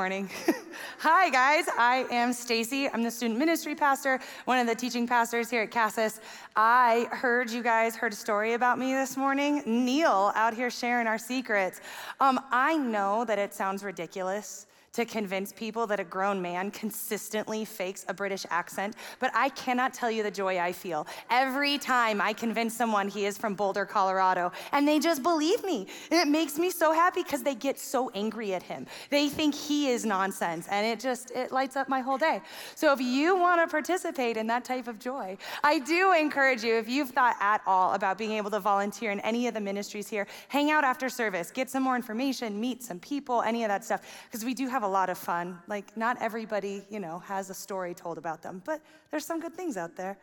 morning. Hi, guys. I am Stacie. I'm the student ministry pastor, one of the teaching pastors here at Cassis. I heard you guys heard a story about me this morning. Neil out here sharing our secrets. I know that it sounds ridiculous to convince people that a grown man consistently fakes a British accent, but I cannot tell you the joy I feel every time I convince someone he is from Boulder, Colorado, and they just believe me. And it makes me so happy because they get so angry at him. They think he is nonsense, and it lights up my whole day. So if you want to participate in that type of joy, I do encourage you, if you've thought at all about being able to volunteer in any of the ministries here, hang out after service, get some more information, meet some people, any of that stuff, because we do have a lot of fun. Like, not everybody, has a story told about them, but there's some good things out there.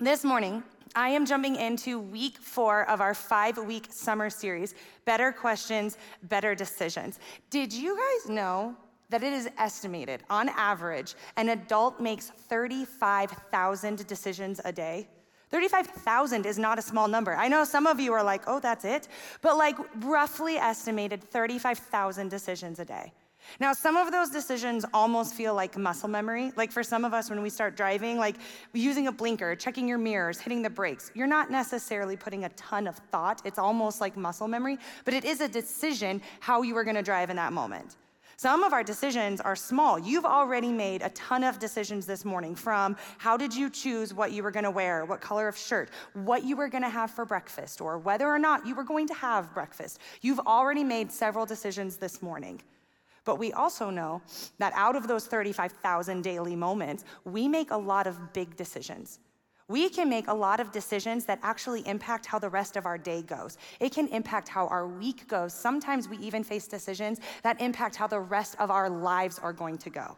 This morning, I am jumping into week 4 of our 5-week summer series, Better Questions, Better Decisions. Did you guys know that it is estimated, on average, an adult makes 35,000 decisions a day? 35,000 is not a small number. I know some of you are like, oh, that's it. But roughly estimated 35,000 decisions a day. Now, some of those decisions almost feel like muscle memory. Like for some of us, when we start driving, like using a blinker, checking your mirrors, hitting the brakes, you're not necessarily putting a ton of thought. It's almost like muscle memory, but it is a decision how you are gonna drive in that moment. Some of our decisions are small. You've already made a ton of decisions this morning, from how did you choose what you were gonna wear, what color of shirt, what you were gonna have for breakfast, or whether or not you were going to have breakfast. You've already made several decisions this morning. But we also know that out of those 35,000 daily moments, we make a lot of big decisions. We can make a lot of decisions that actually impact how the rest of our day goes. It can impact how our week goes. Sometimes we even face decisions that impact how the rest of our lives are going to go.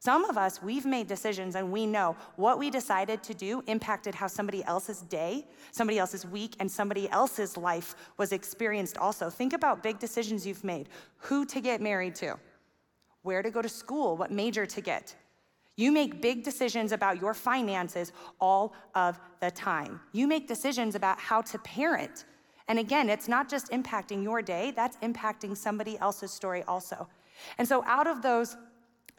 Some of us, we've made decisions and we know what we decided to do impacted how somebody else's day, somebody else's week, and somebody else's life was experienced also. Think about big decisions you've made. Who to get married to, where to go to school, what major to get. You make big decisions about your finances all of the time. You make decisions about how to parent. And again, it's not just impacting your day, that's impacting somebody else's story also. And so out of those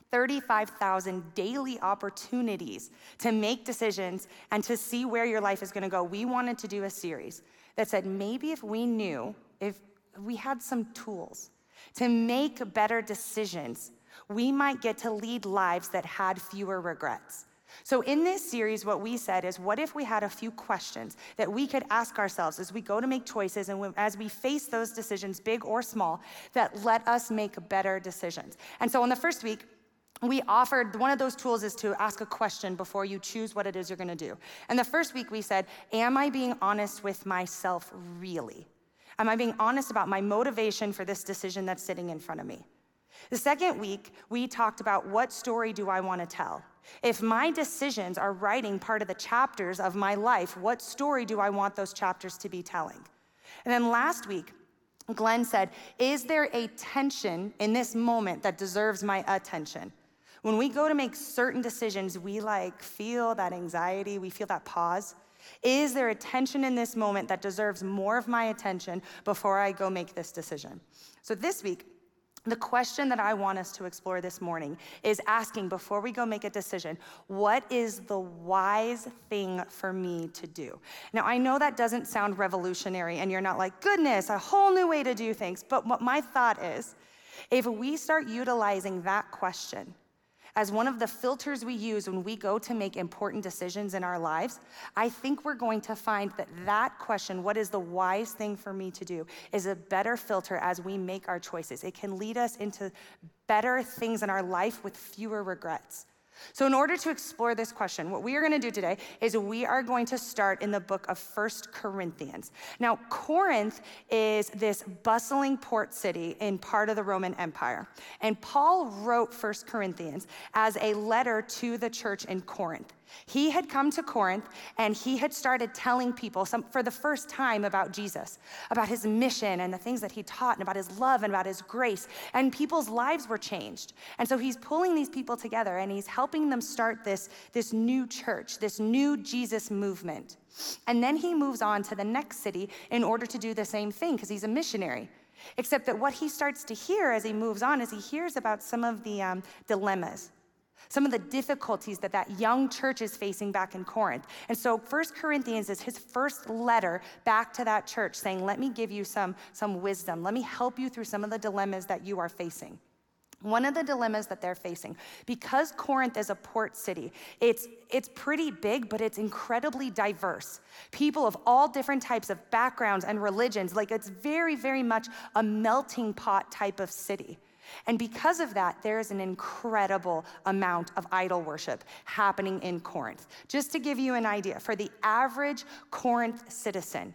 35,000 daily opportunities to make decisions and to see where your life is gonna go, we wanted to do a series that said maybe if we had some tools to make better decisions, we might get to lead lives that had fewer regrets. So in this series, what we said is, what if we had a few questions that we could ask ourselves as we go to make choices and as we face those decisions, big or small, that let us make better decisions? And so in the first week, we offered, one of those tools is to ask a question before you choose what it is you're gonna do. And the first week we said, am I being honest with myself really? Am I being honest about my motivation for this decision that's sitting in front of me? The second week, we talked about what story do I want to tell? If my decisions are writing part of the chapters of my life, what story do I want those chapters to be telling? And then last week, Glenn said, is there a tension in this moment that deserves my attention? When we go to make certain decisions, we feel that anxiety, we feel that pause. Is there a tension in this moment that deserves more of my attention before I go make this decision? So this week, the question that I want us to explore this morning is asking, before we go make a decision, what is the wise thing for me to do? Now, I know that doesn't sound revolutionary, and you're not like, goodness, a whole new way to do things. But what my thought is, if we start utilizing that question as one of the filters we use when we go to make important decisions in our lives, I think we're going to find that question, what is the wise thing for me to do, is a better filter as we make our choices. It can lead us into better things in our life with fewer regrets. So in order to explore this question, what we are gonna do today is we are going to start in the book of 1 Corinthians. Now, Corinth is this bustling port city in part of the Roman Empire. And Paul wrote 1 Corinthians as a letter to the church in Corinth. He had come to Corinth and he had started telling people for the first time about Jesus, about his mission and the things that he taught and about his love and about his grace, and people's lives were changed. And so he's pulling these people together and he's helping them start this new church, this new Jesus movement. And then he moves on to the next city in order to do the same thing because he's a missionary. Except that what he starts to hear as he moves on is he hears about some of the dilemmas, some of the difficulties that that young church is facing back in Corinth. And so 1 Corinthians is his first letter back to that church saying, let me give you some wisdom. Let me help you through some of the dilemmas that you are facing. One of the dilemmas that they're facing, because Corinth is a port city, it's pretty big, but it's incredibly diverse. People of all different types of backgrounds and religions, like it's very, very much a melting pot type of city. And because of that, there is an incredible amount of idol worship happening in Corinth. Just to give you an idea, for the average Corinth citizen,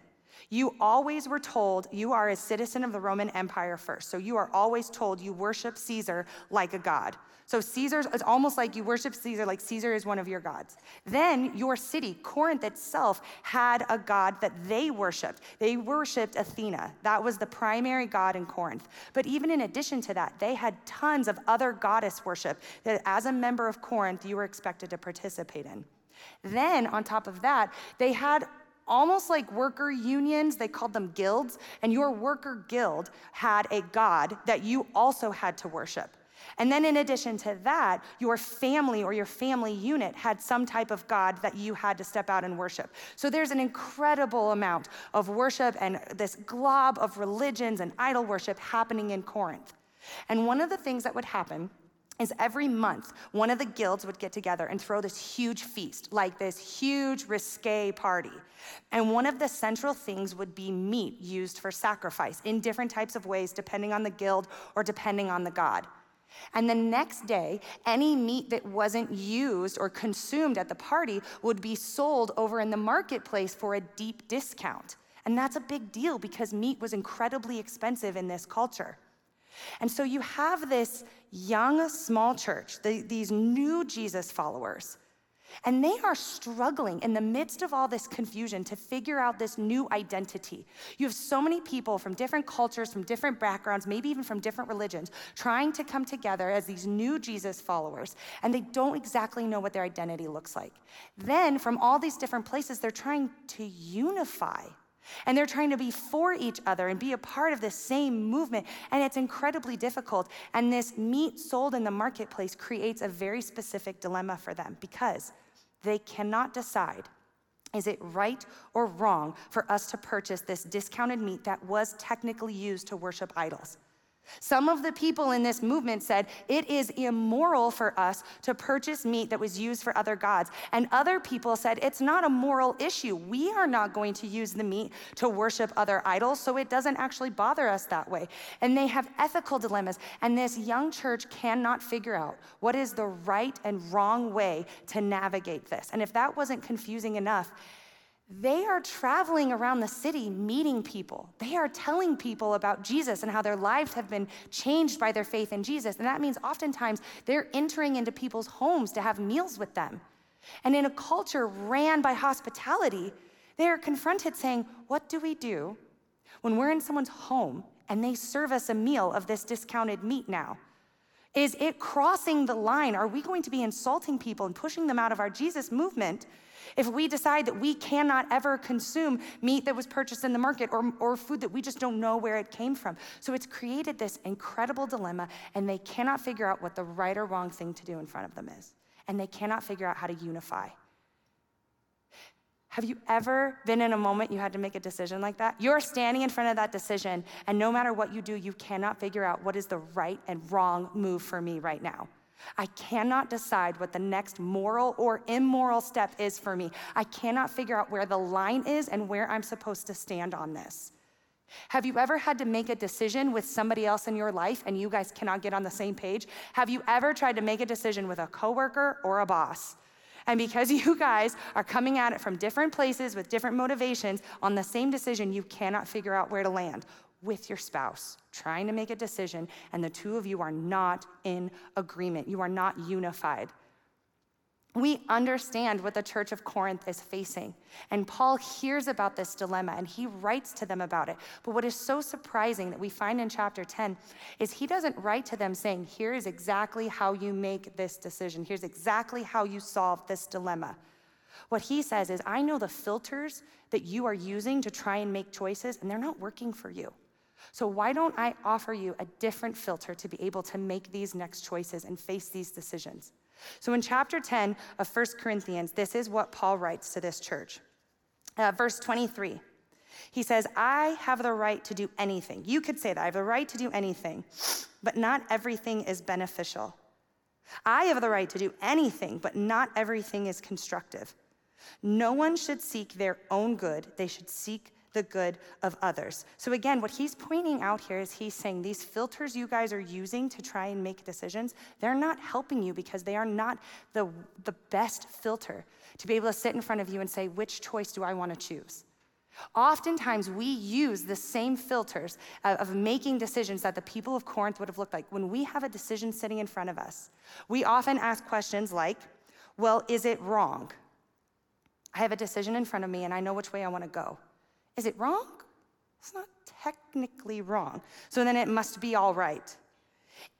you always were told you are a citizen of the Roman Empire first. So you are always told you worship Caesar like a god. So Caesar's, it's almost like you worship Caesar like Caesar is one of your gods. Then your city, Corinth itself, had a god that they worshiped. They worshiped Athena. That was the primary god in Corinth. But even in addition to that, they had tons of other goddess worship that as a member of Corinth, you were expected to participate in. Then on top of that, they had almost like worker unions, they called them guilds, and your worker guild had a god that you also had to worship. And then in addition to that, your family or your family unit had some type of god that you had to step out and worship. So there's an incredible amount of worship and this glob of religions and idol worship happening in Corinth. And one of the things that would happen is every month, one of the guilds would get together and throw this huge feast, like this huge risque party. And one of the central things would be meat used for sacrifice in different types of ways, depending on the guild or depending on the god. And the next day, any meat that wasn't used or consumed at the party would be sold over in the marketplace for a deep discount. And that's a big deal because meat was incredibly expensive in this culture. And so you have this young, small church, these new Jesus followers, and they are struggling in the midst of all this confusion to figure out this new identity. You have so many people from different cultures, from different backgrounds, maybe even from different religions, trying to come together as these new Jesus followers, and they don't exactly know what their identity looks like. Then from all these different places, they're trying to unify. And they're trying to be for each other and be a part of the same movement. And it's incredibly difficult. And this meat sold in the marketplace creates a very specific dilemma for them because they cannot decide, is it right or wrong for us to purchase this discounted meat that was technically used to worship idols? Some of the people in this movement said, it is immoral for us to purchase meat that was used for other gods. And other people said, it's not a moral issue. We are not going to use the meat to worship other idols, so it doesn't actually bother us that way. And they have ethical dilemmas. And this young church cannot figure out what is the right and wrong way to navigate this. And if that wasn't confusing enough, they are traveling around the city meeting people. They are telling people about Jesus and how their lives have been changed by their faith in Jesus. And that means oftentimes they're entering into people's homes to have meals with them. And in a culture ran by hospitality, they are confronted saying, what do we do when we're in someone's home and they serve us a meal of this discounted meat now? Is it crossing the line? Are we going to be insulting people and pushing them out of our Jesus movement if we decide that we cannot ever consume meat that was purchased in the market or food that we just don't know where it came from? So it's created this incredible dilemma, and they cannot figure out what the right or wrong thing to do in front of them is. And they cannot figure out how to unify. Have you ever been in a moment you had to make a decision like that? You're standing in front of that decision, and no matter what you do, you cannot figure out what is the right and wrong move for me right now. I cannot decide what the next moral or immoral step is for me. I cannot figure out where the line is and where I'm supposed to stand on this. Have you ever had to make a decision with somebody else in your life and you guys cannot get on the same page? Have you ever tried to make a decision with a coworker or a boss? And because you guys are coming at it from different places with different motivations on the same decision, you cannot figure out where to land. With your spouse, trying to make a decision, and the two of you are not in agreement. You are not unified. We understand what the church of Corinth is facing. And Paul hears about this dilemma and he writes to them about it. But what is so surprising that we find in chapter 10 is he doesn't write to them saying, here is exactly how you make this decision. Here's exactly how you solve this dilemma. What he says is, I know the filters that you are using to try and make choices, and they're not working for you. So why don't I offer you a different filter to be able to make these next choices and face these decisions? So in chapter 10 of 1 Corinthians, this is what Paul writes to this church. Verse 23, he says, I have the right to do anything. You could say that, I have the right to do anything, but not everything is beneficial. I have the right to do anything, but not everything is constructive. No one should seek their own good. They should seek the good of others. So again, what he's pointing out here is he's saying these filters you guys are using to try and make decisions, they're not helping you because they are not the best filter to be able to sit in front of you and say, which choice do I want to choose? Oftentimes, we use the same filters of making decisions that the people of Corinth would have looked like. When we have a decision sitting in front of us, we often ask questions like, well, is it wrong? I have a decision in front of me and I know which way I want to go. Is it wrong? It's not technically wrong. So then it must be all right.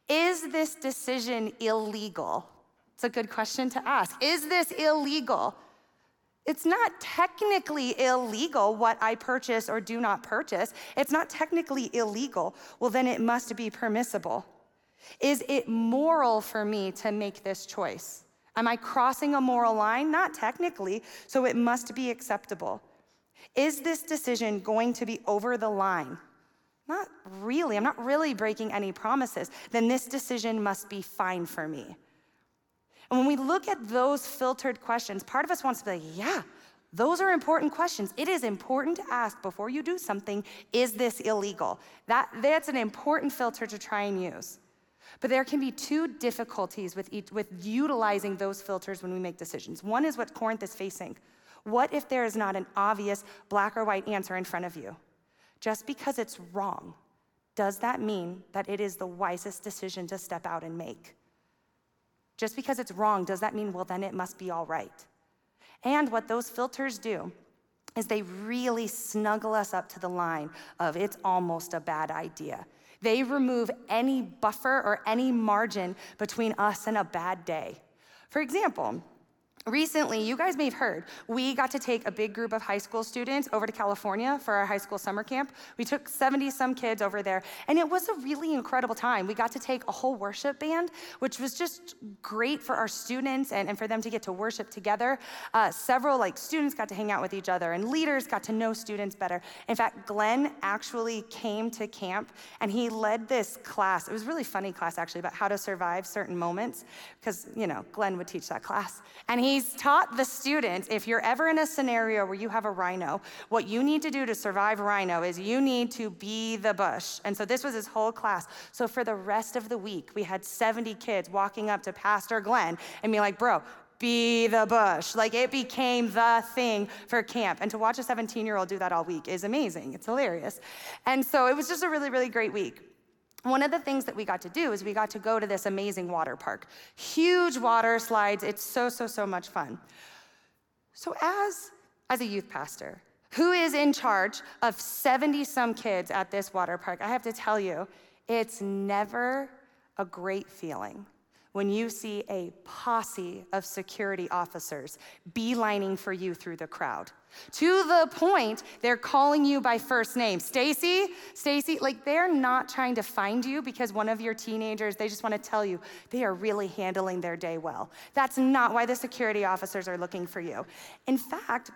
Is this decision illegal? It's a good question to ask. Is this illegal? It's not technically illegal what I purchase or do not purchase. It's not technically illegal. Well, then it must be permissible. Is it moral for me to make this choice? Am I crossing a moral line? Not technically, so it must be acceptable. Is this decision going to be over the line? Not really. I'm not really breaking any promises. Then this decision must be fine for me. And when we look at those filtered questions, part of us wants to be like, yeah, those are important questions. It is important to ask before you do something, is this illegal? That's an important filter to try and use. But there can be two difficulties with utilizing those filters when we make decisions. One is what Corinth is facing. What if there is not an obvious black or white answer in front of you? Just because it's wrong, does that mean that it is the wisest decision to step out and make? Just because it's wrong, does that mean, well, then it must be all right? And what those filters do is they really snuggle us up to the line of it's almost a bad idea. They remove any buffer or any margin between us and a bad day. For example, recently, you guys may have heard, we got to take a big group of high school students over to California for our high school summer camp. We took 70-some kids over there, and it was a really incredible time. We got to take a whole worship band, which was just great for our students and for them to get to worship together. Several students got to hang out with each other, and leaders got to know students better. In fact, Glenn actually came to camp, and he led this class. It was a really funny class, actually, about how to survive certain moments, because, Glenn would teach that class. And He's taught the students, if you're ever in a scenario where you have a rhino, what you need to do to survive rhino is you need to be the bush. And so this was his whole class. So for the rest of the week, we had 70 kids walking up to Pastor Glenn and being like, bro, be the bush. It became the thing for camp. And to watch a 17-year-old do that all week is amazing. It's hilarious. And so it was just a really, really great week. One of the things that we got to do is we got to go to this amazing water park. Huge water slides. It's so much fun. So as a youth pastor, who is in charge of 70-some kids at this water park, I have to tell you, it's never a great feeling when you see a posse of security officers beelining for you through the crowd. To the point, they're calling you by first name. Stacie, they're not trying to find you because one of your teenagers, they just want to tell you they are really handling their day well. That's not why the security officers are looking for you. In fact,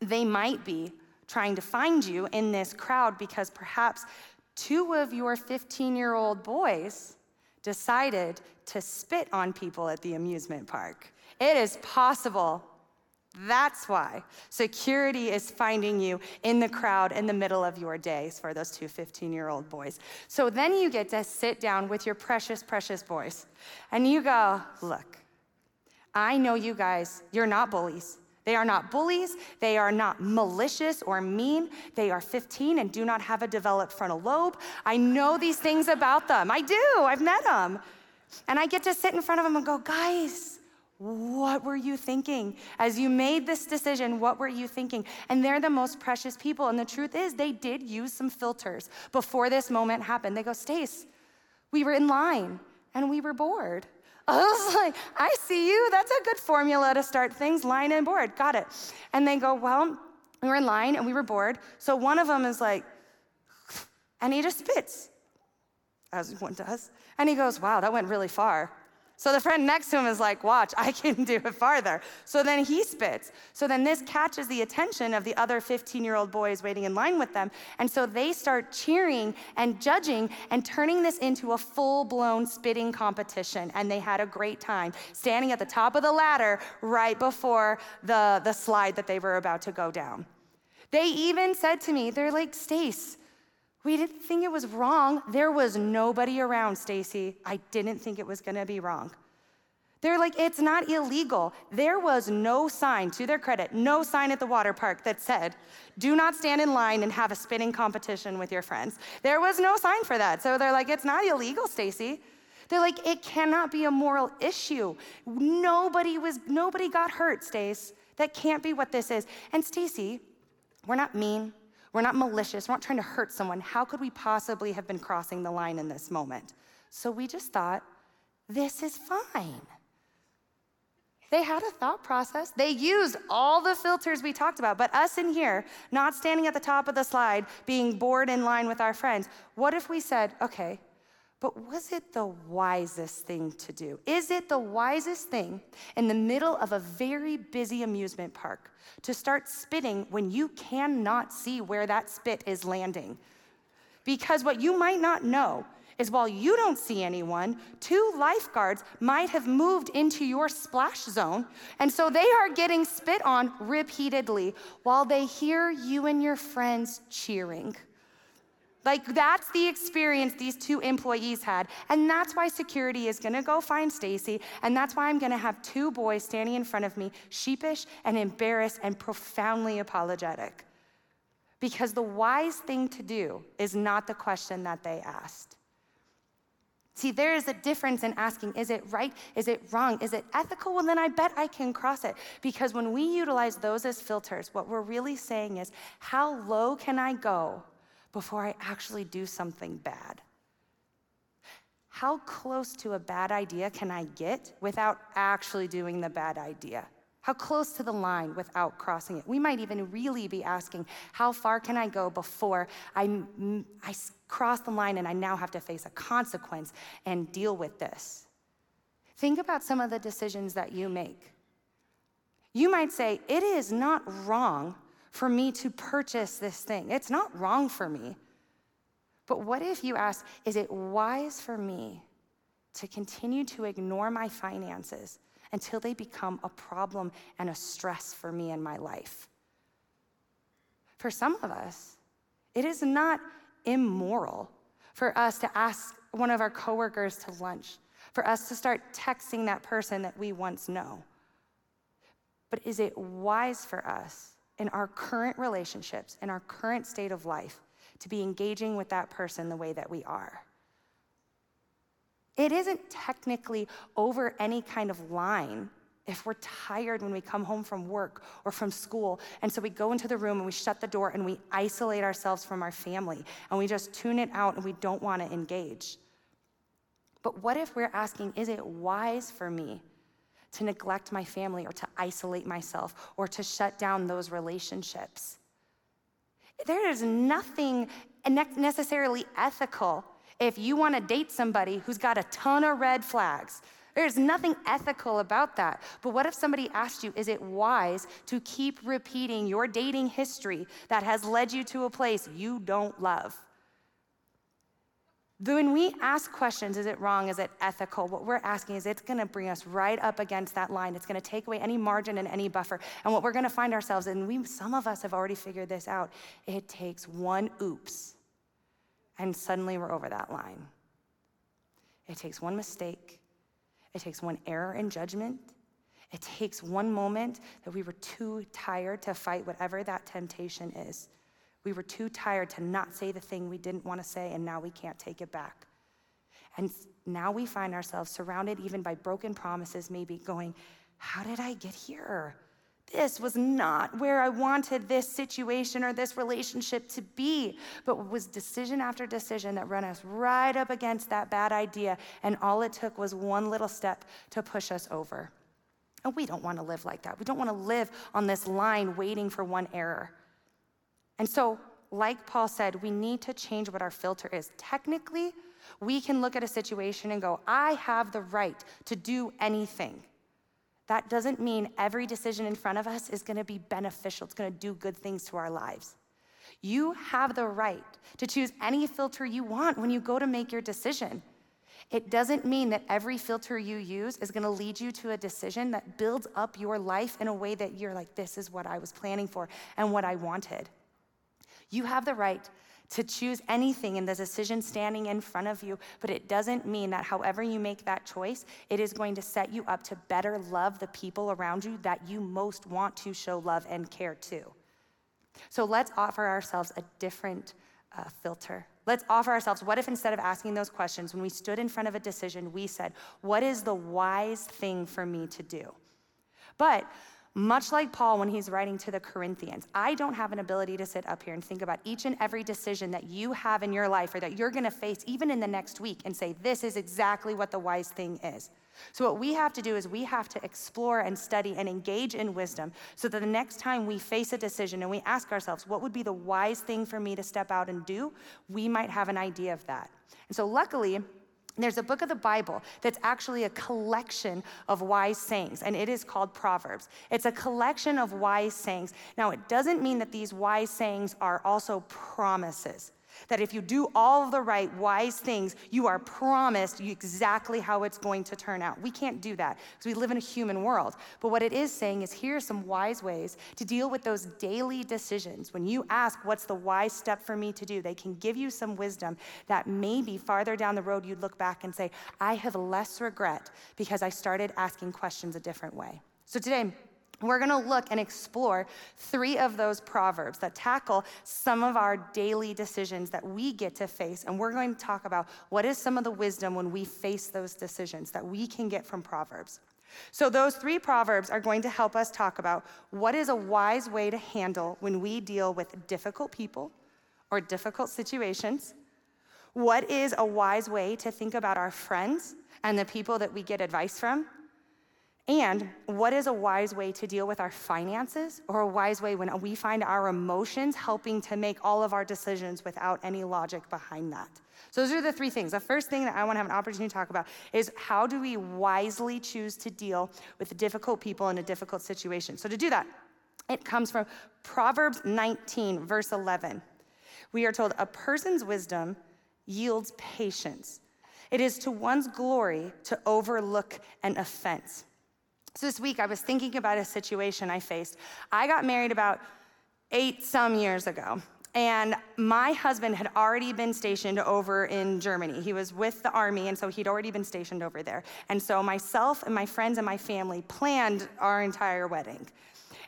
they might be trying to find you in this crowd because perhaps two of your 15-year-old boys decided to spit on people at the amusement park. It is possible. That's why security is finding you in the crowd in the middle of your days for those two 15-year-old boys. So then you get to sit down with your precious, precious boys, and you go, look, I know you guys, you're not bullies. They are not bullies. They are not malicious or mean. They are 15 and do not have a developed frontal lobe. I know these things about them. I do. I've met them. And I get to sit in front of them and go, guys, what were you thinking? As you made this decision, what were you thinking? And they're the most precious people. And the truth is, they did use some filters before this moment happened. They go, Stace, we were in line and we were bored. I was like, I see you. That's a good formula to start things, line and board. Got it. And they go, well, we were in line and we were bored. So one of them is like, and he just spits, as one does. And he goes, wow, that went really far. So the friend next to him is like, watch, I can do it farther. So then he spits. So then this catches the attention of the other 15-year-old boys waiting in line with them. And so they start cheering and judging and turning this into a full-blown spitting competition. And they had a great time standing at the top of the ladder right before the slide that they were about to go down. They even said to me, they're like, Stace, we didn't think it was wrong. There was nobody around, Stacie. I didn't think it was gonna be wrong. They're like, it's not illegal. There was no sign, to their credit, no sign at the water park that said, do not stand in line and have a spitting competition with your friends. There was no sign for that. So they're like, it's not illegal, Stacie. They're like, it cannot be a moral issue. Nobody got hurt, Stace. That can't be what this is. And Stacie, we're not mean. We're not malicious, we're not trying to hurt someone. How could we possibly have been crossing the line in this moment? So we just thought, this is fine. They had a thought process. They used all the filters we talked about, but us in here, not standing at the top of the slide, being bored in line with our friends, what if we said, okay, but was it the wisest thing to do? Is it the wisest thing in the middle of a very busy amusement park to start spitting when you cannot see where that spit is landing? Because what you might not know is while you don't see anyone, two lifeguards might have moved into your splash zone, and so they are getting spit on repeatedly while they hear you and your friends cheering. Like, that's the experience these two employees had, and that's why security is gonna go find Stacie, and that's why I'm gonna have two boys standing in front of me, sheepish and embarrassed and profoundly apologetic. Because the wise thing to do is not the question that they asked. See, there is a difference in asking, is it right, is it wrong, is it ethical? Well, then I bet I can cross it. Because when we utilize those as filters, what we're really saying is, how low can I go before I actually do something bad? How close to a bad idea can I get without actually doing the bad idea? How close to the line without crossing it? We might even really be asking, how far can I go before I cross the line and I now have to face a consequence and deal with this? Think about some of the decisions that you make. You might say, it is not wrong for me to purchase this thing. It's not wrong for me. But what if you ask, is it wise for me to continue to ignore my finances until they become a problem and a stress for me in my life? For some of us, it is not immoral for us to ask one of our coworkers to lunch, for us to start texting that person that we once know. But is it wise for us in our current relationships, in our current state of life, to be engaging with that person the way that we are? It isn't technically over any kind of line if we're tired when we come home from work or from school, and so we go into the room and we shut the door and we isolate ourselves from our family and we just tune it out and we don't want to engage. But what if we're asking, is it wise for me to neglect my family or to isolate myself or to shut down those relationships? There is nothing necessarily ethical if you want to date somebody who's got a ton of red flags. There's nothing ethical about that. But what if somebody asked you, is it wise to keep repeating your dating history that has led you to a place you don't love? When we ask questions, is it wrong, is it ethical, what we're asking is, it's gonna bring us right up against that line. It's gonna take away any margin and any buffer. And what we're gonna find ourselves, and some of us have already figured this out, it takes one oops, and suddenly we're over that line. It takes one mistake. It takes one error in judgment. It takes one moment that we were too tired to fight whatever that temptation is. We were too tired to not say the thing we didn't want to say, and now we can't take it back. And now we find ourselves surrounded even by broken promises, maybe going, how did I get here? This was not where I wanted this situation or this relationship to be, but was decision after decision that ran us right up against that bad idea, and all it took was one little step to push us over. And we don't want to live like that. We don't want to live on this line waiting for one error. And so like Paul said, we need to change what our filter is. Technically, we can look at a situation and go, I have the right to do anything. That doesn't mean every decision in front of us is gonna be beneficial. It's gonna do good things to our lives. You have the right to choose any filter you want when you go to make your decision. It doesn't mean that every filter you use is gonna lead you to a decision that builds up your life in a way that you're like, this is what I was planning for and what I wanted. You have the right to choose anything in the decision standing in front of you, but it doesn't mean that however you make that choice, it is going to set you up to better love the people around you that you most want to show love and care to. So let's offer ourselves a different filter. Let's offer ourselves, what if instead of asking those questions, when we stood in front of a decision, we said, what is the wise thing for me to do? But much like Paul when he's writing to the Corinthians, I don't have an ability to sit up here and think about each and every decision that you have in your life or that you're gonna face even in the next week and say, this is exactly what the wise thing is. So what we have to do is we have to explore and study and engage in wisdom so that the next time we face a decision and we ask ourselves, what would be the wise thing for me to step out and do? We might have an idea of that. And so luckily, there's a book of the Bible that's actually a collection of wise sayings, and it is called Proverbs. It's a collection of wise sayings. Now, it doesn't mean that these wise sayings are also promises, that if you do all of the right wise things, you are promised exactly how it's going to turn out. We can't do that because we live in a human world. But what it is saying is here are some wise ways to deal with those daily decisions. When you ask, what's the wise step for me to do? They can give you some wisdom that maybe farther down the road, you'd look back and say, I have less regret because I started asking questions a different way. So today, we're gonna look and explore three of those proverbs that tackle some of our daily decisions that we get to face, and we're going to talk about what is some of the wisdom when we face those decisions that we can get from Proverbs. So those three proverbs are going to help us talk about what is a wise way to handle when we deal with difficult people or difficult situations, what is a wise way to think about our friends and the people that we get advice from, and what is a wise way to deal with our finances, or a wise way when we find our emotions helping to make all of our decisions without any logic behind that. So those are the three things. The first thing that I want to have an opportunity to talk about is how do we wisely choose to deal with difficult people in a difficult situation. So to do that, it comes from Proverbs 19, verse 11. We are told a person's wisdom yields patience. It is to one's glory to overlook an offense. So this week I was thinking about a situation I faced. I got married about 8 some years ago, and my husband had already been stationed over in Germany. He was with the army, and so he'd already been stationed over there. And so myself and my friends and my family planned our entire wedding.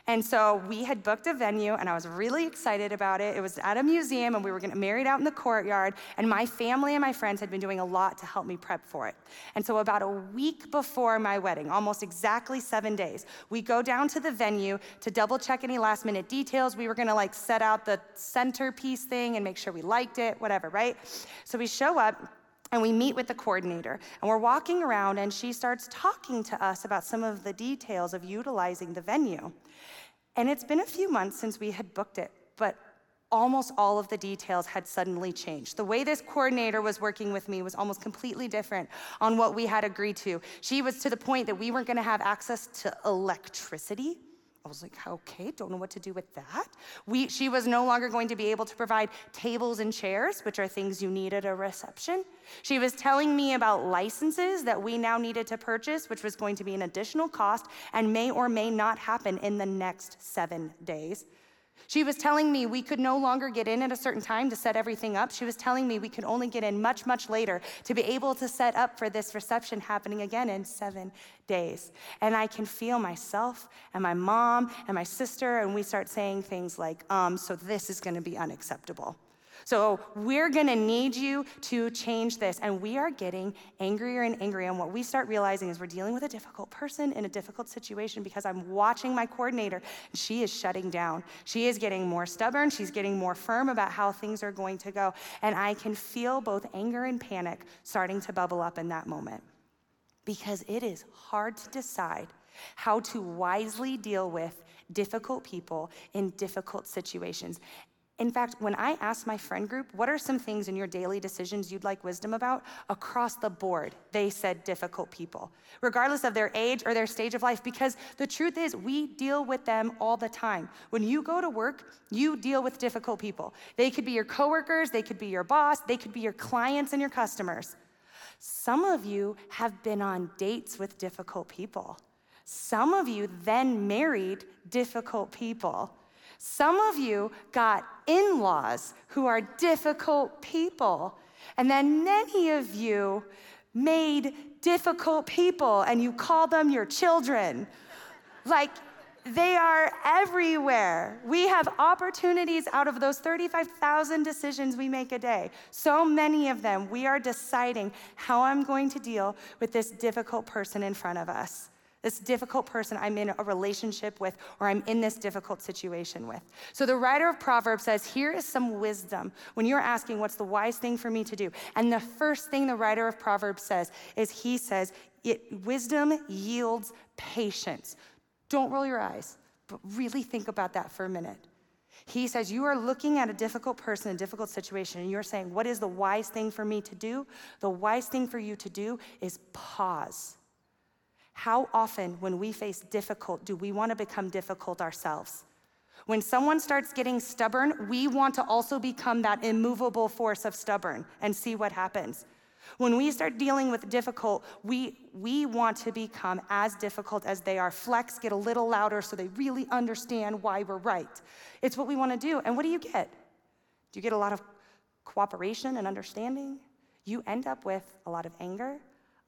And so we had booked a venue, and I was really excited about it. It was at a museum, and we were getting married out in the courtyard, and my family and my friends had been doing a lot to help me prep for it. And so about a week before my wedding, almost exactly 7 days, we go down to the venue to double check any last minute details. We were gonna like set out the centerpiece thing and make sure we liked it, whatever, right? So we show up, and we meet with the coordinator, and we're walking around, and she starts talking to us about some of the details of utilizing the venue. And it's been a few months since we had booked it, but almost all of the details had suddenly changed. The way this coordinator was working with me was almost completely different on what we had agreed to. She was to the point that we weren't gonna have access to electricity. I was like, okay, don't know what to do with that. She was no longer going to be able to provide tables and chairs, which are things you need at a reception. She was telling me about licenses that we now needed to purchase, which was going to be an additional cost and may or may not happen in the next 7 days. She was telling me we could no longer get in at a certain time to set everything up. She was telling me we could only get in much, much later to be able to set up for this reception happening again in 7 days. And I can feel myself and my mom and my sister, and we start saying things like, so this is gonna be unacceptable. So we're gonna need you to change this. And we are getting angrier and angrier. And what we start realizing is we're dealing with a difficult person in a difficult situation because I'm watching my coordinator, and she is shutting down. She is getting more stubborn. She's getting more firm about how things are going to go. And I can feel both anger and panic starting to bubble up in that moment because it is hard to decide how to wisely deal with difficult people in difficult situations. In fact, when I asked my friend group, what are some things in your daily decisions you'd like wisdom about? Across the board, they said difficult people, regardless of their age or their stage of life, because the truth is we deal with them all the time. When you go to work, you deal with difficult people. They could be your coworkers, they could be your boss, they could be your clients and your customers. Some of you have been on dates with difficult people. Some of you then married difficult people. Some of you got in-laws who are difficult people. And then many of you made difficult people and you call them your children. Like, they are everywhere. We have opportunities out of those 35,000 decisions we make a day. So many of them, we are deciding how I'm going to deal with this difficult person in front of us. This difficult person I'm in a relationship with, or I'm in this difficult situation with. So the writer of Proverbs says, here is some wisdom when you're asking what's the wise thing for me to do. And the first thing the writer of Proverbs says is he says, wisdom yields patience. Don't roll your eyes, but really think about that for a minute. He says, you are looking at a difficult person, a difficult situation, and you're saying, what is the wise thing for me to do? The wise thing for you to do is pause. How often when we face difficult, do we want to become difficult ourselves? When someone starts getting stubborn, we want to also become that immovable force of stubborn and see what happens. When we start dealing with difficult, we want to become as difficult as they are. Flex, get a little louder so they really understand why we're right. It's what we want to do. And what do you get? Do you get a lot of cooperation and understanding? You end up with a lot of anger,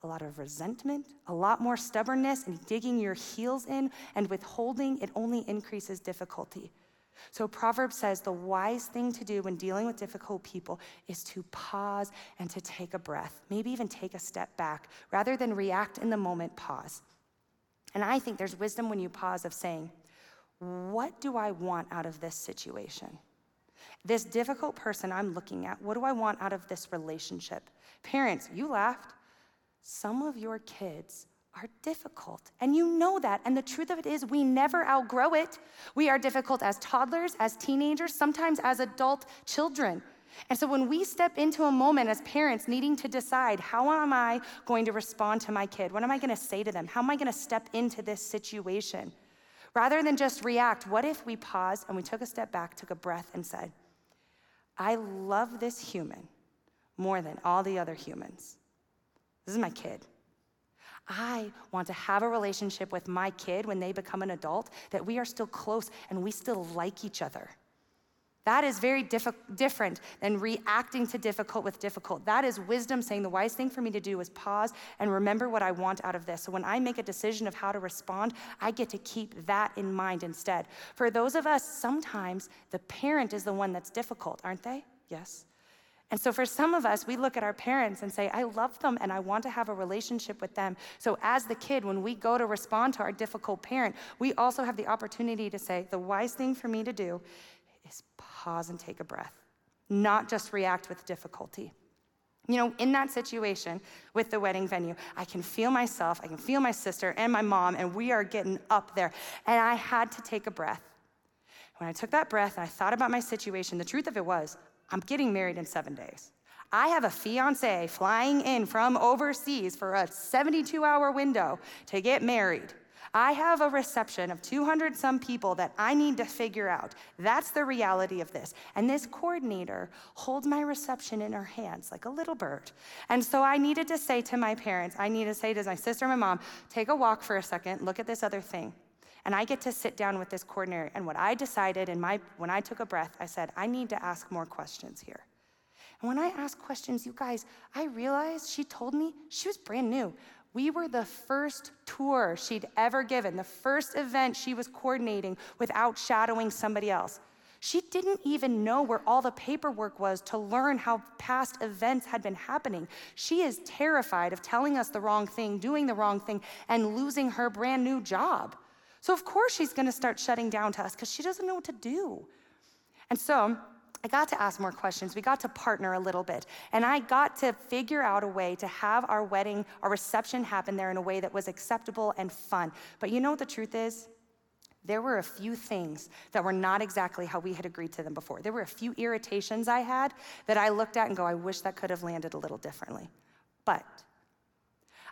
a lot of resentment, a lot more stubbornness, and digging your heels in and withholding. It only increases difficulty. So Proverbs says the wise thing to do when dealing with difficult people is to pause and to take a breath, maybe even take a step back. Rather than react in the moment, pause. And I think there's wisdom when you pause of saying, what do I want out of this situation? This difficult person I'm looking at, what do I want out of this relationship? Parents, you laughed. Some of your kids are difficult, and you know that, and the truth of it is we never outgrow it. We are difficult as toddlers, as teenagers, sometimes as adult children. And so when we step into a moment as parents needing to decide, how am I going to respond to my kid? What am I going to say to them? How am I going to step into this situation? Rather than just react, what if we paused and we took a step back, took a breath, and said, I love this human more than all the other humans. This is my kid. I want to have a relationship with my kid when they become an adult that we are still close and we still like each other. That is very different than reacting to difficult with difficult. That is wisdom saying the wise thing for me to do is pause and remember what I want out of this. So when I make a decision of how to respond, I get to keep that in mind instead. For those of us, sometimes the parent is the one that's difficult, aren't they? Yes. And so for some of us, we look at our parents and say, I love them and I want to have a relationship with them. So as the kid, when we go to respond to our difficult parent, we also have the opportunity to say, the wise thing for me to do is pause and take a breath, not just react with difficulty. You know, in that situation with the wedding venue, I can feel myself, I can feel my sister and my mom, and we are getting up there. And I had to take a breath. When I took that breath and I thought about my situation, the truth of it was, I'm getting married in 7 days. I have a fiance flying in from overseas for a 72-hour window to get married. I have a reception of 200 some people that I need to figure out. That's the reality of this. And this coordinator holds my reception in her hands like a little bird. And so I needed to say to my parents, I need to say to my sister and my mom, take a walk for a second, look at this other thing. And I get to sit down with this coordinator. And what I decided, when I took a breath, I said, I need to ask more questions here. And when I asked questions, you guys, I realized she told me she was brand new. We were the first tour she'd ever given, the first event she was coordinating without shadowing somebody else. She didn't even know where all the paperwork was to learn how past events had been happening. She is terrified of telling us the wrong thing, doing the wrong thing, and losing her brand new job. So of course she's gonna start shutting down to us because she doesn't know what to do. And so I got to ask more questions. We got to partner a little bit. And I got to figure out a way to have our wedding, our reception happen there in a way that was acceptable and fun. But you know what the truth is? there were a few things that were not exactly how we had agreed to them before. There were a few irritations I had that I looked at and go, I wish that could have landed a little differently. But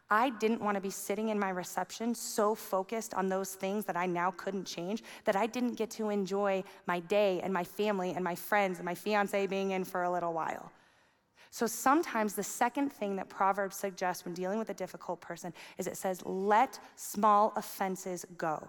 I didn't want to be sitting in my reception so focused on those things that I now couldn't change that I didn't get to enjoy my day and my family and my friends and my fiance being in for a little while. So sometimes the second thing that Proverbs suggests when dealing with a difficult person is it says, let small offenses go.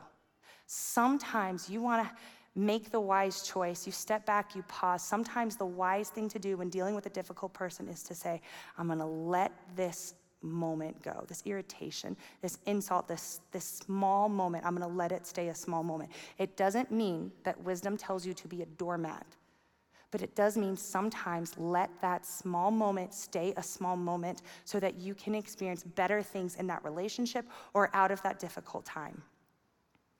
Sometimes you want to make the wise choice. You step back, you pause. Sometimes the wise thing to do when dealing with a difficult person is to say, I'm going to let this moment go, this irritation, this insult, this small moment. I'm going to let it stay a small moment. It doesn't mean that wisdom tells you to be a doormat, but it does mean sometimes let that small moment stay a small moment so that you can experience better things in that relationship or out of that difficult time.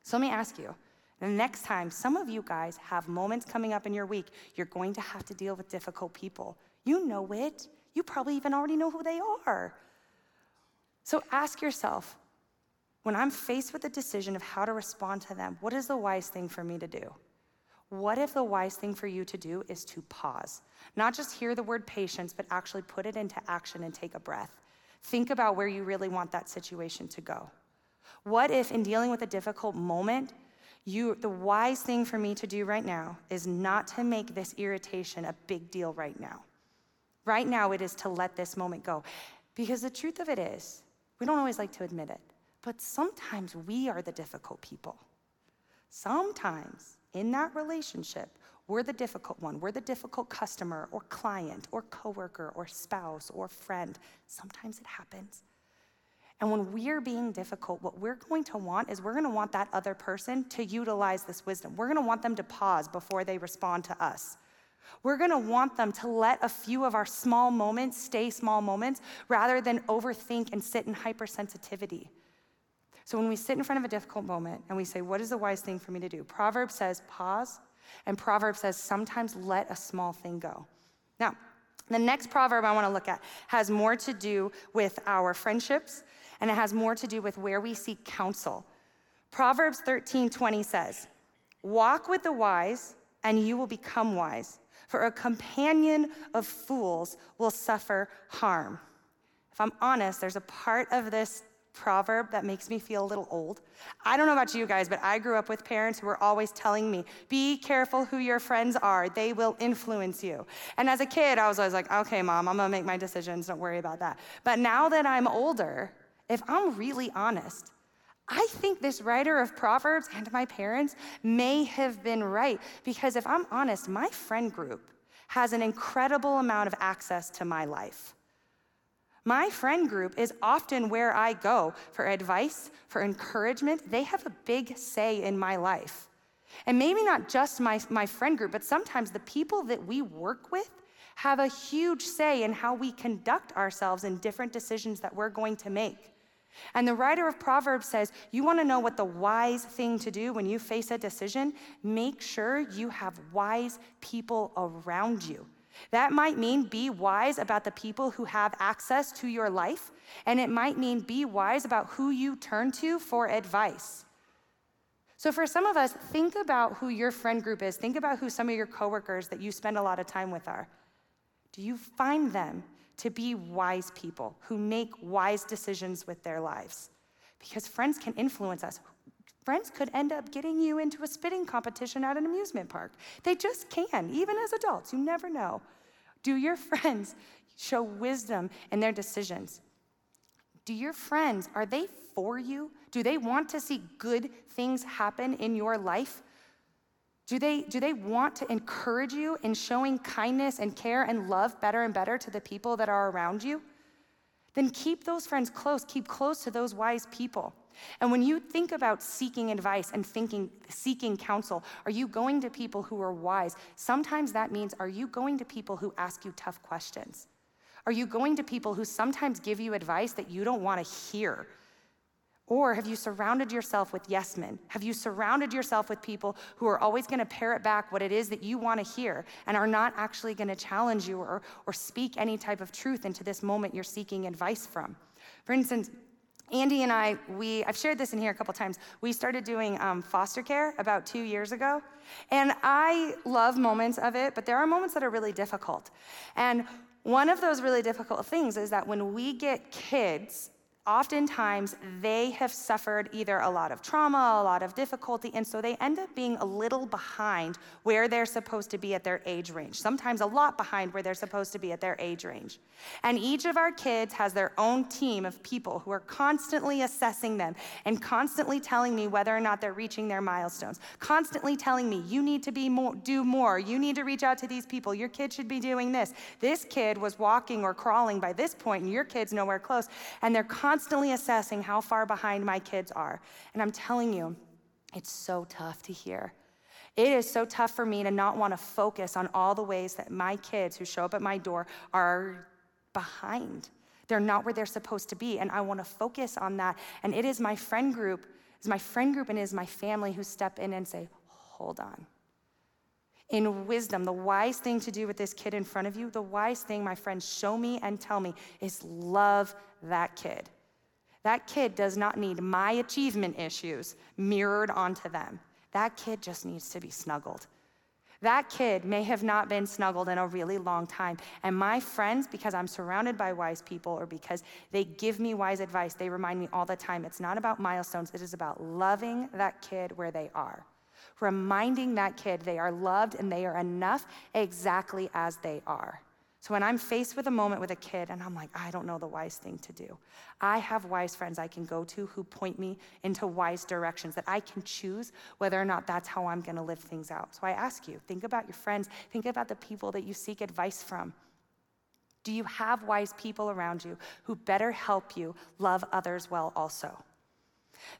So let me ask you, the next time, some of you guys have moments coming up in your week, you're going to have to deal with difficult people. You know it. You probably even already know who they are. So ask yourself, when I'm faced with the decision of how to respond to them, what is the wise thing for me to do? What if the wise thing for you to do is to pause? Not just hear the word patience, but actually put it into action and take a breath. Think about where you really want that situation to go. What if in dealing with a difficult moment, the wise thing for me to do right now is not to make this irritation a big deal right now. Right now it is to let this moment go. Because the truth of it is, we don't always like to admit it, but sometimes we are the difficult people. Sometimes in that relationship, we're the difficult one. We're the difficult customer or client or coworker or spouse or friend. Sometimes it happens. And when we're being difficult, what we're going to want is we're going to want that other person to utilize this wisdom. We're going to want them to pause before they respond to us. We're going to want them to let a few of our small moments stay small moments rather than overthink and sit in hypersensitivity. So when we sit in front of a difficult moment and we say, what is the wise thing for me to do? Proverbs says pause, and Proverbs says sometimes let a small thing go. Now, the next proverb I want to look at has more to do with our friendships, and it has more to do with where we seek counsel. Proverbs 13:20 says, walk with the wise and you will become wise, for a companion of fools will suffer harm. If I'm honest, there's a part of this proverb that makes me feel a little old. I don't know about you guys, but I grew up with parents who were always telling me, be careful who your friends are. They will influence you. And as a kid, I was always like, okay, Mom, I'm going to make my decisions. Don't worry about that. But now that I'm older, if I'm really honest, I think this writer of Proverbs and my parents may have been right, because if I'm honest, my friend group has an incredible amount of access to my life. My friend group is often where I go for advice, for encouragement. They have a big say in my life. And maybe not just my friend group, but sometimes the people that we work with have a huge say in how we conduct ourselves in different decisions that we're going to make. And the writer of Proverbs says, you want to know what the wise thing to do when you face a decision? Make sure you have wise people around you. That might mean be wise about the people who have access to your life, and it might mean be wise about who you turn to for advice. So for some of us, think about who your friend group is. Think about who some of your coworkers that you spend a lot of time with are. Do you find them to be wise people who make wise decisions with their lives? Because friends can influence us. Friends could end up getting you into a spitting competition at an amusement park. They just can, even as adults. You never know. Do your friends show wisdom in their decisions? Do your friends, are they for you? Do they want to see good things happen in your life? Do they want to encourage you in showing kindness and care and love better and better to the people that are around you? Then keep those friends close. Keep close to those wise people. And when you think about seeking advice and seeking counsel, are you going to people who are wise? Sometimes that means, are you going to people who ask you tough questions? Are you going to people who sometimes give you advice that you don't want to hear? Or have you surrounded yourself with yes men? Have you surrounded yourself with people who are always gonna parrot back what it is that you wanna hear and are not actually gonna challenge you or speak any type of truth into this moment you're seeking advice from? For instance, Andy and I, I've shared this in here a couple times, we started doing foster care about 2 years ago. And I love moments of it, but there are moments that are really difficult. And one of those really difficult things is that when we get kids, oftentimes they have suffered either a lot of trauma, a lot of difficulty, and so they end up being a little behind where they're supposed to be at their age range, sometimes a lot behind where they're supposed to be at their age range. And each of our kids has their own team of people who are constantly assessing them and constantly telling me whether or not they're reaching their milestones, constantly telling me, you need to do more, you need to reach out to these people, your kid should be doing this. This kid was walking or crawling by this point, and your kid's nowhere close, and they're constantly assessing how far behind my kids are. And I'm telling you, it's so tough to hear. It is so tough for me to not want to focus on all the ways that my kids who show up at my door are behind. They're not where they're supposed to be, and I want to focus on that. And it is my friend group, and it is my family who step in and say, hold on. In wisdom, the wise thing to do with this kid in front of you, the wise thing, my friend, show me and tell me, is love that kid. That kid does not need my achievement issues mirrored onto them. That kid just needs to be snuggled. That kid may have not been snuggled in a really long time. And my friends, because I'm surrounded by wise people or because they give me wise advice, they remind me all the time, it's not about milestones, it is about loving that kid where they are. Reminding that kid they are loved and they are enough exactly as they are. So when I'm faced with a moment with a kid and I'm like, I don't know the wise thing to do, I have wise friends I can go to who point me into wise directions that I can choose whether or not that's how I'm going to live things out. So I ask you, think about your friends, think about the people that you seek advice from. Do you have wise people around you who better help you love others well also?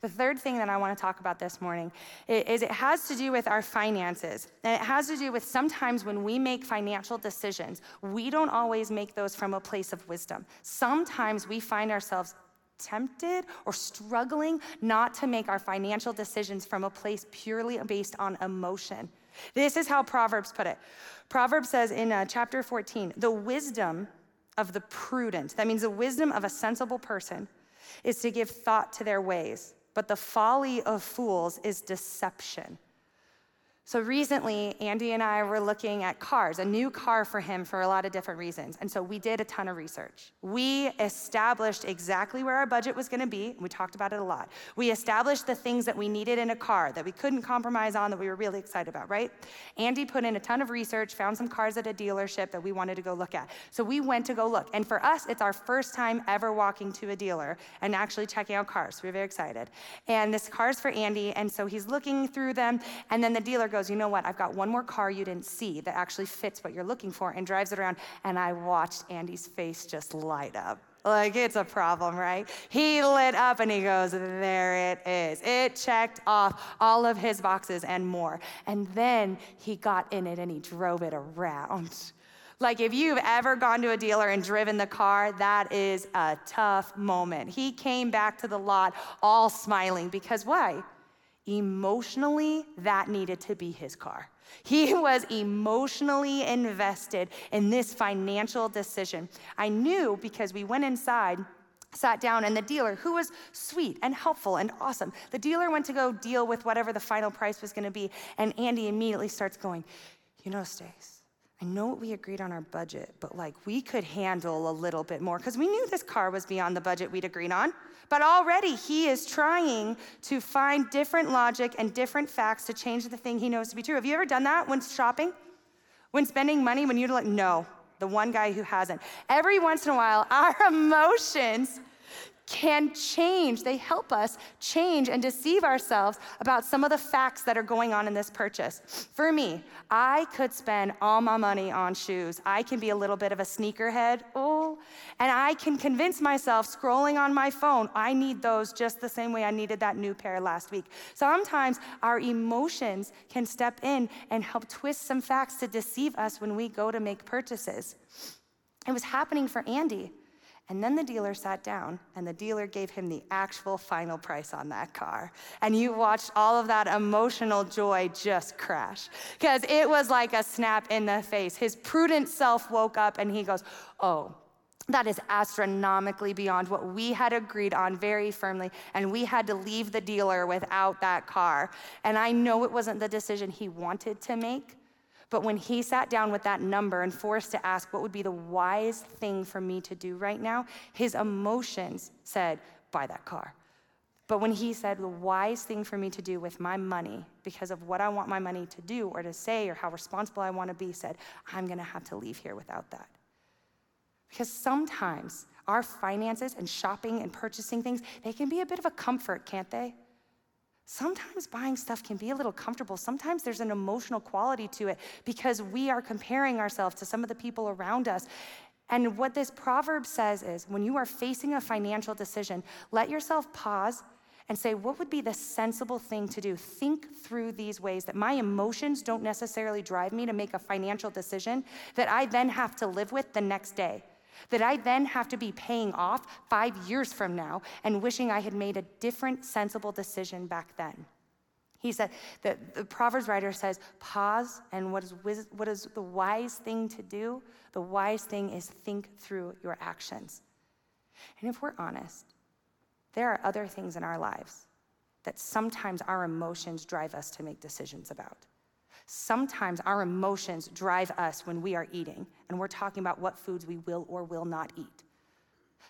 The third thing that I want to talk about this morning is it has to do with our finances. And it has to do with sometimes when we make financial decisions, we don't always make those from a place of wisdom. Sometimes we find ourselves tempted or struggling not to make our financial decisions from a place purely based on emotion. This is how Proverbs put it. Proverbs says in chapter 14, the wisdom of the prudent, that means the wisdom of a sensible person, is to give thought to their ways, but the folly of fools is deception. So recently, Andy and I were looking at cars, a new car for him for a lot of different reasons. And so we did a ton of research. We established exactly where our budget was gonna be. We talked about it a lot. We established the things that we needed in a car that we couldn't compromise on, that we were really excited about, right? Andy put in a ton of research, found some cars at a dealership that we wanted to go look at. So we went to go look. And for us, it's our first time ever walking to a dealer and actually checking out cars. So we were very excited. And this car's for Andy, and so he's looking through them, and then the dealer goes, you know what, I've got one more car you didn't see that actually fits what you're looking for, and drives it around. And I watched Andy's face just light up. Like, it's a problem, right? He lit up and he goes, there it is. It checked off all of his boxes and more. And then he got in it and he drove it around. Like, if you've ever gone to a dealer and driven the car, that is a tough moment. He came back to the lot all smiling because why? Emotionally, that needed to be his car. He was emotionally invested in this financial decision. I knew because we went inside, sat down, and the dealer, who was sweet and helpful and awesome, the dealer went to go deal with whatever the final price was gonna be, and Andy immediately starts going, you know, Stace, I know we agreed on our budget, but like we could handle a little bit more because we knew this car was beyond the budget we'd agreed on. But already he is trying to find different logic and different facts to change the thing he knows to be true. Have you ever done that when shopping? When spending money, when you're like, no, the one guy who hasn't. Every once in a while, our emotions can change. They help us change and deceive ourselves about some of the facts that are going on in this purchase. For me, I could spend all my money on shoes. I can be a little bit of a sneakerhead, and I can convince myself scrolling on my phone, I need those just the same way I needed that new pair last week. Sometimes our emotions can step in and help twist some facts to deceive us when we go to make purchases. It was happening for Andy. And then the dealer sat down, and the dealer gave him the actual final price on that car. And you watched all of that emotional joy just crash, because it was like a snap in the face. His prudent self woke up, and he goes, oh, That is astronomically beyond what we had agreed on very firmly, and we had to leave the dealer without that car. And I know it wasn't the decision he wanted to make, but when he sat down with that number and forced to ask what would be the wise thing for me to do right now, his emotions said, buy that car. But when he said the wise thing for me to do with my money, because of what I want my money to do or to say or how responsible I want to be, said, I'm going to have to leave here without that. Because sometimes our finances and shopping and purchasing things, they can be a bit of a comfort, can't they? Sometimes buying stuff can be a little comfortable. Sometimes there's an emotional quality to it because we are comparing ourselves to some of the people around us. And what this proverb says is, when you are facing a financial decision, let yourself pause and say, what would be the sensible thing to do? Think through these ways that my emotions don't necessarily drive me to make a financial decision that I then have to live with the next day, that I then have to be paying off 5 years from now and wishing I had made a different sensible decision back then. He said, the Proverbs writer says, pause, and what is the wise thing to do? The wise thing is think through your actions. And if we're honest, there are other things in our lives that sometimes our emotions drive us to make decisions about. Sometimes our emotions drive us when we are eating, and we're talking about what foods we will or will not eat.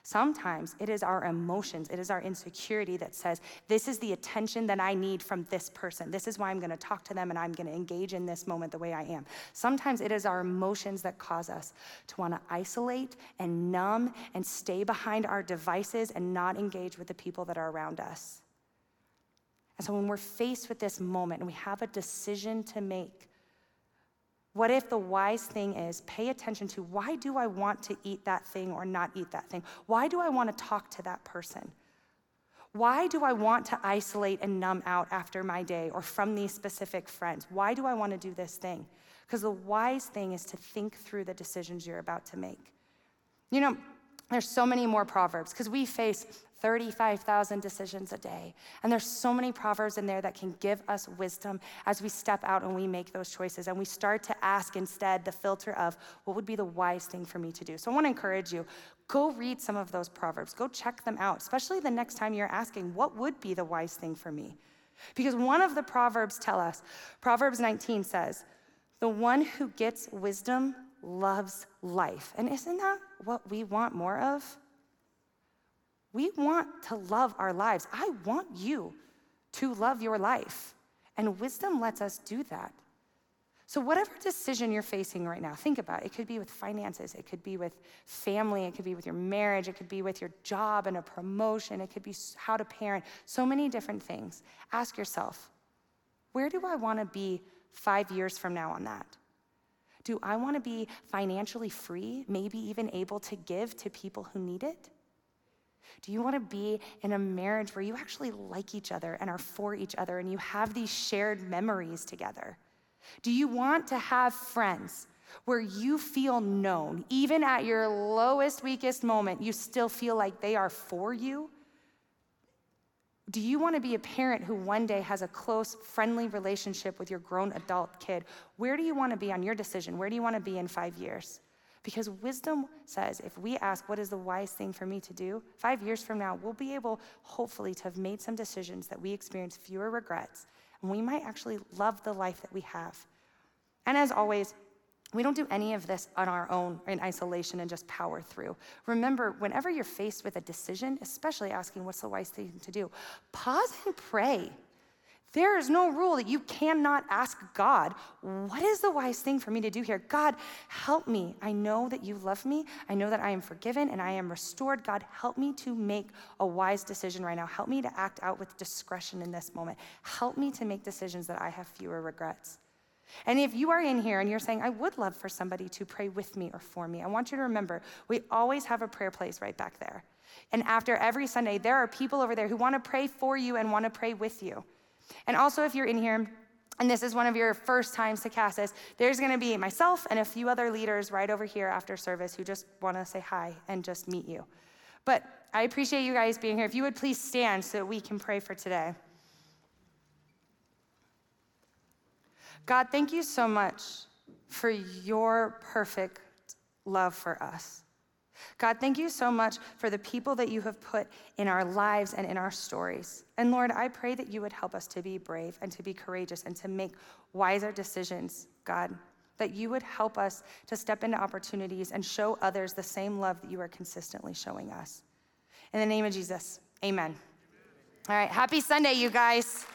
Sometimes it is our emotions, it is our insecurity that says, this is the attention that I need from this person. This is why I'm going to talk to them, and I'm going to engage in this moment the way I am. Sometimes it is our emotions that cause us to want to isolate and numb and stay behind our devices and not engage with the people that are around us. And so when we're faced with this moment and we have a decision to make, what if the wise thing is pay attention to, why do I want to eat that thing or not eat that thing? Why do I want to talk to that person? Why do I want to isolate and numb out after my day or from these specific friends? Why do I want to do this thing? Because the wise thing is to think through the decisions you're about to make. You know, there's so many more proverbs because we face 35,000 decisions a day. And there's so many proverbs in there that can give us wisdom as we step out and we make those choices. And we start to ask instead the filter of what would be the wise thing for me to do. So I want to encourage you, go read some of those proverbs. Go check them out, especially the next time you're asking, what would be the wise thing for me? Because one of the proverbs tell us, Proverbs 19 says, the one who gets wisdom loves life. And isn't that what we want more of? We want to love our lives. I want you to love your life. And wisdom lets us do that. So whatever decision you're facing right now, think about it. It could be with finances. It could be with family. It could be with your marriage. It could be with your job and a promotion. It could be how to parent. So many different things. Ask yourself, where do I want to be 5 years from now on that? Do I want to be financially free, maybe even able to give to people who need it? Do you want to be in a marriage where you actually like each other and are for each other and you have these shared memories together? Do you want to have friends where you feel known, even at your lowest, weakest moment, you still feel like they are for you? Do you want to be a parent who one day has a close, friendly relationship with your grown adult kid? Where do you want to be on your decision? Where do you want to be in 5 years? Because wisdom says, if we ask what is the wise thing for me to do, 5 years from now, we'll be able, hopefully, to have made some decisions that we experience fewer regrets, and we might actually love the life that we have. And as always, we don't do any of this on our own in isolation and just power through. Remember, whenever you're faced with a decision, especially asking what's the wise thing to do, pause and pray. There is no rule that you cannot ask God, what is the wise thing for me to do here? God, help me. I know that you love me. I know that I am forgiven and I am restored. God, help me to make a wise decision right now. Help me to act out with discretion in this moment. Help me to make decisions that I have fewer regrets. And if you are in here and you're saying, I would love for somebody to pray with me or for me, I want you to remember, we always have a prayer place right back there. And after every Sunday, there are people over there who want to pray for you and want to pray with you. And also, if you're in here, and this is one of your first times to Cassis, there's going to be myself and a few other leaders right over here after service who just want to say hi and just meet you. But I appreciate you guys being here. If you would please stand so that we can pray for today. God, thank you so much for your perfect love for us. God, thank you so much for the people that you have put in our lives and in our stories. And Lord, I pray that you would help us to be brave and to be courageous and to make wiser decisions, God, that you would help us to step into opportunities and show others the same love that you are consistently showing us. In the name of Jesus, amen. All right, happy Sunday, you guys.